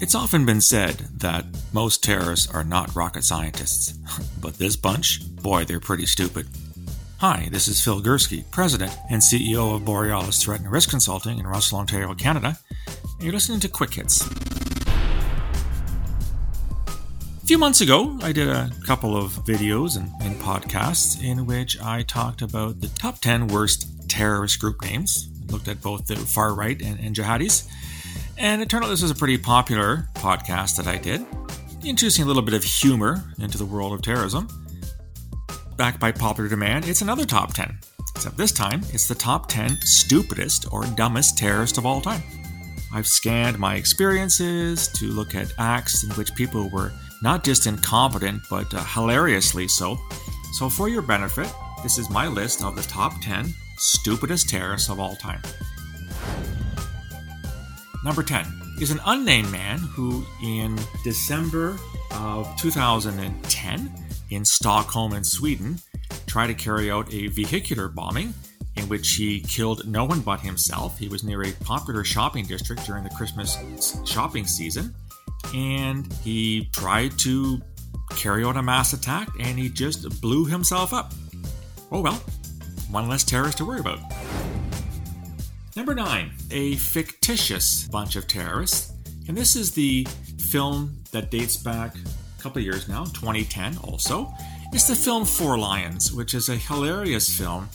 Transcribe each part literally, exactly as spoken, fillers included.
It's often been said that most terrorists are not rocket scientists, but this bunch, boy, they're pretty stupid. Hi, this is Phil Gursky, President and C E O of Borealis Threat and Risk Consulting in Russell, Ontario, Canada, and you're listening to Quick Hits. A few months ago, I did a couple of videos and, and podcasts in which I talked about the top ten worst terrorist group names, looked at both the far right and, and jihadis. And it turned out this was a pretty popular podcast that I did, introducing a little bit of humor into the world of terrorism. Back by popular demand, it's another top ten. Except this time, it's the top ten stupidest or dumbest terrorists of all time. I've scanned my experiences to look at acts in which people were not just incompetent, but uh, hilariously so. So for your benefit, this is my list of the top ten stupidest terrorists of all time. Number ten is an unnamed man who in December of two thousand ten in Stockholm in Sweden tried to carry out a vehicular bombing in which he killed no one but himself. He was near a popular shopping district during the Christmas shopping season, and he tried to carry out a mass attack and he just blew himself up. Oh well, one less terrorist to worry about. Number nine, a fictitious bunch of terrorists. And this is the film that dates back a couple of years now, twenty ten also. It's the film Four Lions, which is a hilarious film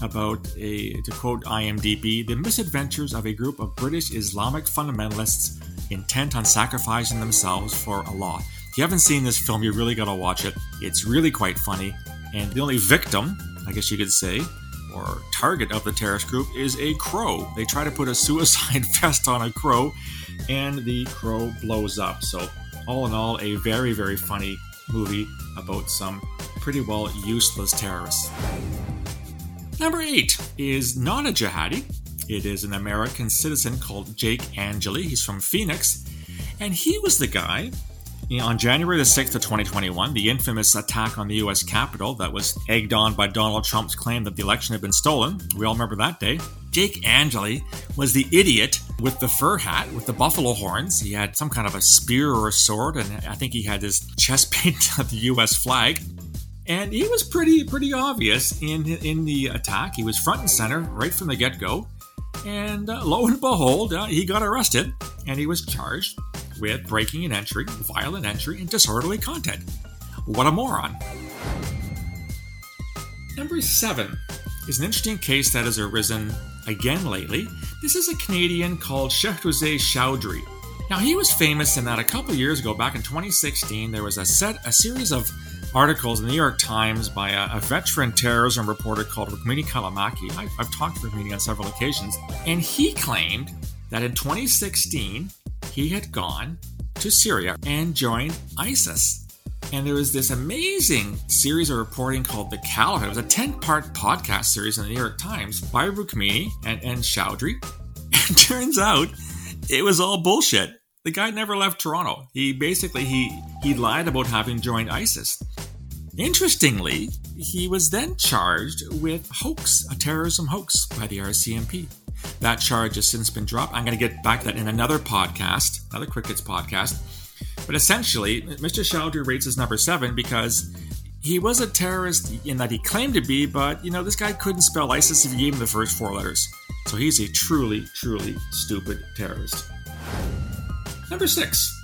about, a, to quote I M D B, the misadventures of a group of British Islamic fundamentalists intent on sacrificing themselves for Allah. If you haven't seen this film, you really got to watch it. It's really quite funny. And the only victim, I guess you could say, or target of the terrorist group is a crow. They try to put a suicide vest on a crow and the crow blows up. So all in all, a very, very funny movie about some pretty well useless terrorists. Number eight is not a jihadi. It is an American citizen called Jake Angeli. He's from Phoenix. And he was the guy on January the sixth of twenty twenty-one, the infamous attack on the U S Capitol that was egged on by Donald Trump's claim that the election had been stolen. We all remember that day. Jake Angeli was the idiot with the fur hat, with the buffalo horns. He had some kind of a spear or a sword, and I think he had his chest paint of the U S flag. And he was pretty pretty obvious in, in the attack. He was front and center right from the get-go. And uh, lo and behold, uh, he got arrested, and he was charged with breaking and entry, violent entry, and disorderly content. What a moron. Number seven is an interesting case that has arisen again lately. This is a Canadian called Shehroze Chaudhry. Now, he was famous in that a couple years ago, back in twenty sixteen, there was a set, a series of articles in the New York Times by a, a veteran terrorism reporter called Rukmini Callimachi. I, I've talked to Rukmini on several occasions, and he claimed that in twenty sixteen, he had gone to Syria and joined ISIS. And there was this amazing series of reporting called The Caliphate. It was a ten-part podcast series in the New York Times by Rukmini and, and Chaudhry. And turns out it was all bullshit. The guy never left Toronto. He basically, he, he lied about having joined ISIS. Interestingly, he was then charged with hoax, a terrorism hoax by the R C M P. That charge has since been dropped. I'm going to get back to that in another podcast, another Quick Hits podcast. But essentially, Mister Chaudhry rates as number seven because he was a terrorist in that he claimed to be, but, you know, this guy couldn't spell ISIS if you gave him the first four letters. So he's a truly, truly stupid terrorist. Number six.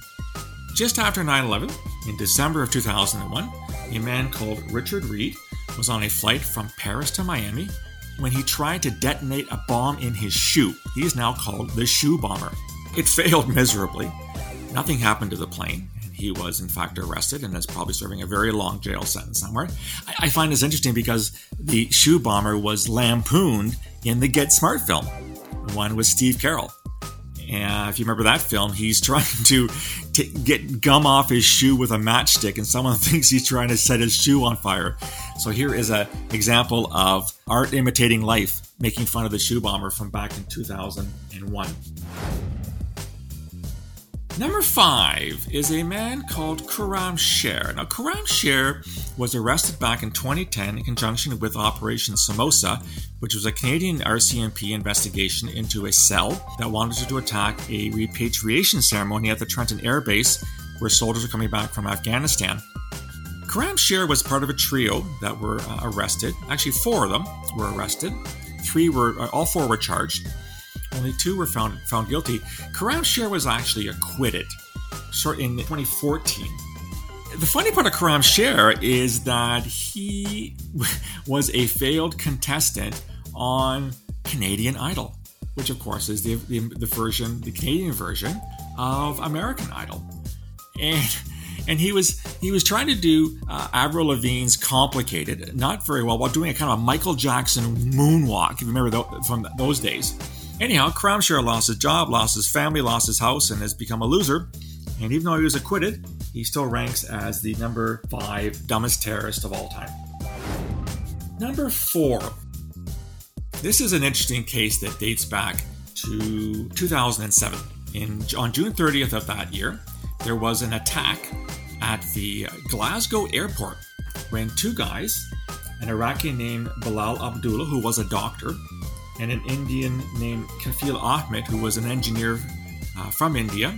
Just after nine eleven, in December of two thousand one, a man called Richard Reed was on a flight from Paris to Miami when he tried to detonate a bomb in his shoe. He is now called the shoe bomber. It failed miserably. Nothing happened to the plane, and he was in fact arrested and is probably serving a very long jail sentence somewhere. I, I find this interesting because the shoe bomber was lampooned in the Get Smart film, one with Steve Carell. And if you remember that film, he's trying to t- get gum off his shoe with a matchstick, and someone thinks he's trying to set his shoe on fire. So here is an example of art imitating life, making fun of the shoe bomber from back in two thousand one. Number five is a man called Karam Sher. Now, Karam Sher was arrested back in twenty ten in conjunction with Operation Samosa, which was a Canadian R C M P investigation into a cell that wanted to attack a repatriation ceremony at the Trenton Air Base, where soldiers were coming back from Afghanistan. Karam Sher was part of a trio that were uh, arrested. Actually, four of them were arrested. Three were, uh, all four were charged. Only two were found found guilty. Karam Sher was actually acquitted in twenty fourteen. The funny part of Karam Sher is that he was a failed contestant on Canadian Idol, which of course is the, the, the version, the Canadian version of American Idol. And and he was he was trying to do uh, Avril Lavigne's "Complicated" not very well while doing a kind of a Michael Jackson moonwalk, if you remember th- from those days. Anyhow, Karam Sher lost his job, lost his family, lost his house, and has become a loser. And even though he was acquitted, he still ranks as the number five dumbest terrorist of all time. Number four. This is an interesting case that dates back to two thousand seven. In, on June thirtieth of that year, there was an attack at the Glasgow airport when two guys, an Iraqi named Bilal Abdullah, who was a doctor, and an Indian named Kafil Ahmed, who was an engineer uh, from India.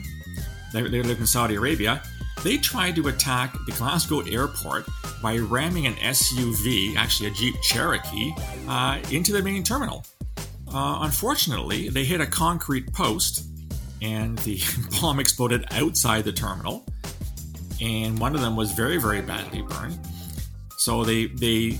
They, they lived in Saudi Arabia. They tried to attack the Glasgow airport by ramming an S U V, actually a Jeep Cherokee, uh, into the main terminal. Uh, unfortunately, they hit a concrete post, and the bomb exploded outside the terminal. And one of them was very, very badly burned. So they... they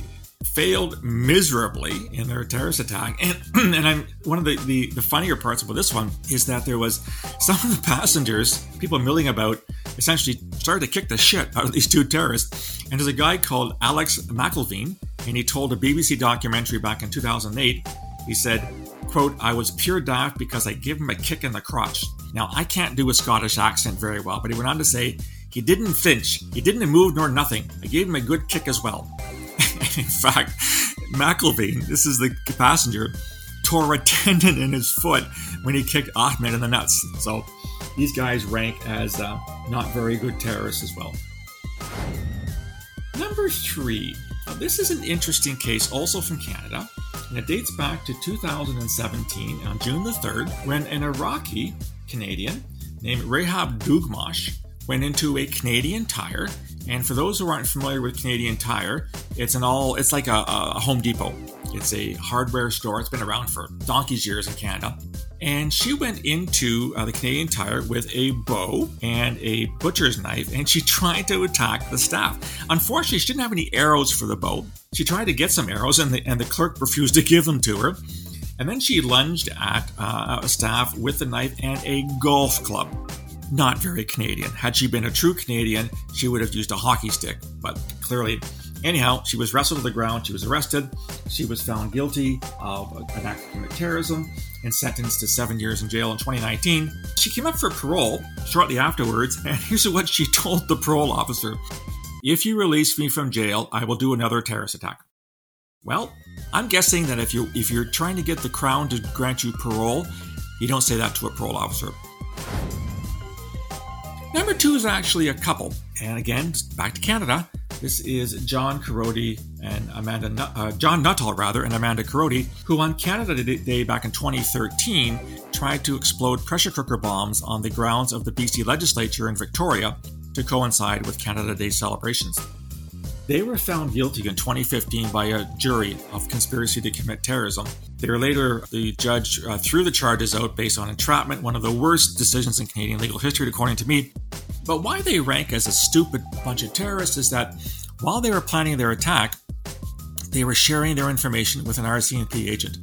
failed miserably in their terrorist attack. And and I'm one of the, the, the funnier parts about this one is that there was some of the passengers, people milling about, essentially started to kick the shit out of these two terrorists. And there's a guy called Alex McElveen, and he told a B B C documentary back in two thousand eight, he said, quote, "I was pure daft because I gave him a kick in the crotch." Now, I can't do a Scottish accent very well, but he went on to say, "He didn't flinch, he didn't move nor nothing. I gave him a good kick as well." In fact, McElveen, this is the passenger, tore a tendon in his foot when he kicked Ahmed in the nuts. So these guys rank as uh, not very good terrorists as well. Number three. Now, this is an interesting case also from Canada, and it dates back to two thousand seventeen on June the third, when an Iraqi Canadian named Rahab Dugmash went into a Canadian Tire. And for those who aren't familiar with Canadian Tire, it's an all it's like a, a Home Depot. It's a hardware store. It's been around for donkey's years in Canada. And she went into uh, the Canadian Tire with a bow and a butcher's knife, and she tried to attack the staff. Unfortunately, she didn't have any arrows for the bow. She tried to get some arrows, and the, and the clerk refused to give them to her. And then she lunged at uh, a staff with a knife and a golf club. Not very Canadian. Had she been a true Canadian, she would have used a hockey stick, but clearly. Anyhow, she was wrestled to the ground. She was arrested. She was found guilty of an act of human terrorism and sentenced to seven years in jail in twenty nineteen. She came up for parole shortly afterwards, and here's what she told the parole officer. "If you release me from jail, I will do another terrorist attack." Well, I'm guessing that if you if you're trying to get the Crown to grant you parole, you don't say that to a parole officer. Number two is actually a couple. And again, back to Canada. This is John Korody and Amanda, uh, John Nuttall rather, and Amanda Korody, who on Canada Day back in twenty thirteen tried to explode pressure cooker bombs on the grounds of the B C Legislature in Victoria to coincide with Canada Day celebrations. They were found guilty in twenty fifteen by a jury of conspiracy to commit terrorism. They were later, the judge uh, threw the charges out based on entrapment, one of the worst decisions in Canadian legal history, according to me. But why they rank as a stupid bunch of terrorists is that while they were planning their attack, they were sharing their information with an R C M P agent.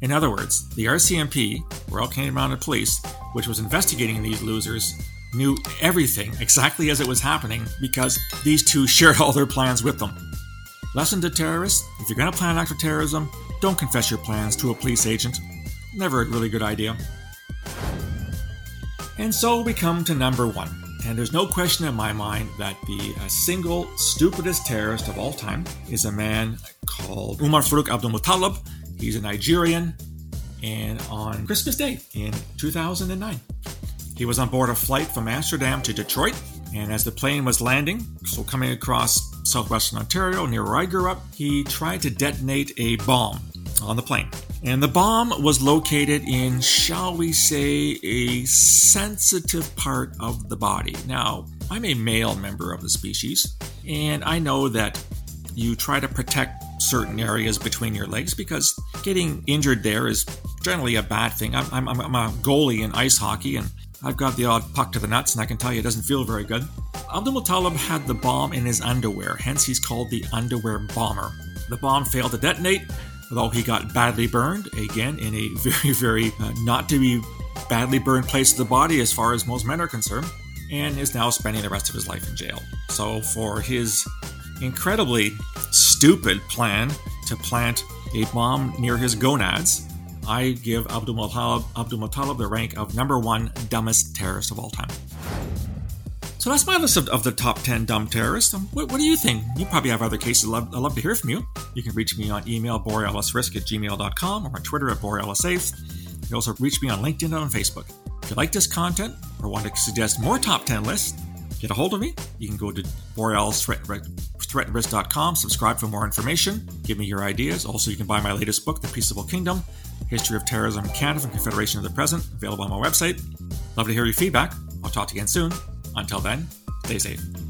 In other words, the R C M P, Royal Canadian Mounted Police, which was investigating these losers, knew everything exactly as it was happening because these two shared all their plans with them. Lesson to terrorists, if you're going to plan an act of terrorism, don't confess your plans to a police agent. Never a really good idea. And so we come to number one. And there's no question in my mind that the uh, single stupidest terrorist of all time is a man called Umar Farouk Abdulmutallab. He's a Nigerian, and on Christmas Day in two thousand nine, He was on board a flight from Amsterdam to Detroit, and as the plane was landing, so coming across southwestern Ontario near where I grew up, he tried to detonate a bomb on the plane. And the bomb was located in, shall we say, a sensitive part of the body. Now, I'm a male member of the species, and I know that you try to protect certain areas between your legs because getting injured there is generally a bad thing. I'm, I'm, I'm a goalie in ice hockey, and I've got the odd puck to the nuts, and I can tell you it doesn't feel very good. Abdulmutallab had the bomb in his underwear, hence he's called the underwear bomber. The bomb failed to detonate, although he got badly burned, again, in a very, very uh, not to be badly burned place of the body as far as most men are concerned, and is now spending the rest of his life in jail. So for his incredibly stupid plan to plant a bomb near his gonads, I give Abdulmutallab, Abdulmutallab the rank of number one dumbest terrorist of all time. So that's my list of, of the top ten dumb terrorists. Um, what, what do you think? You probably have other cases. I'd love, I'd love to hear from you. You can reach me on email, borealisrisk at gmail dot com, or on Twitter at borealissafe. You can also reach me on LinkedIn and on Facebook. If you like this content or want to suggest more top ten lists, get a hold of me. You can go to borealis threat and risk dot com, subscribe for more information, give me your ideas. Also, you can buy my latest book, The Peaceable Kingdom, History of Terrorism in Canada from Confederation of the Present, available on my website. Love to hear your feedback. I'll talk to you again soon. Until then, stay safe.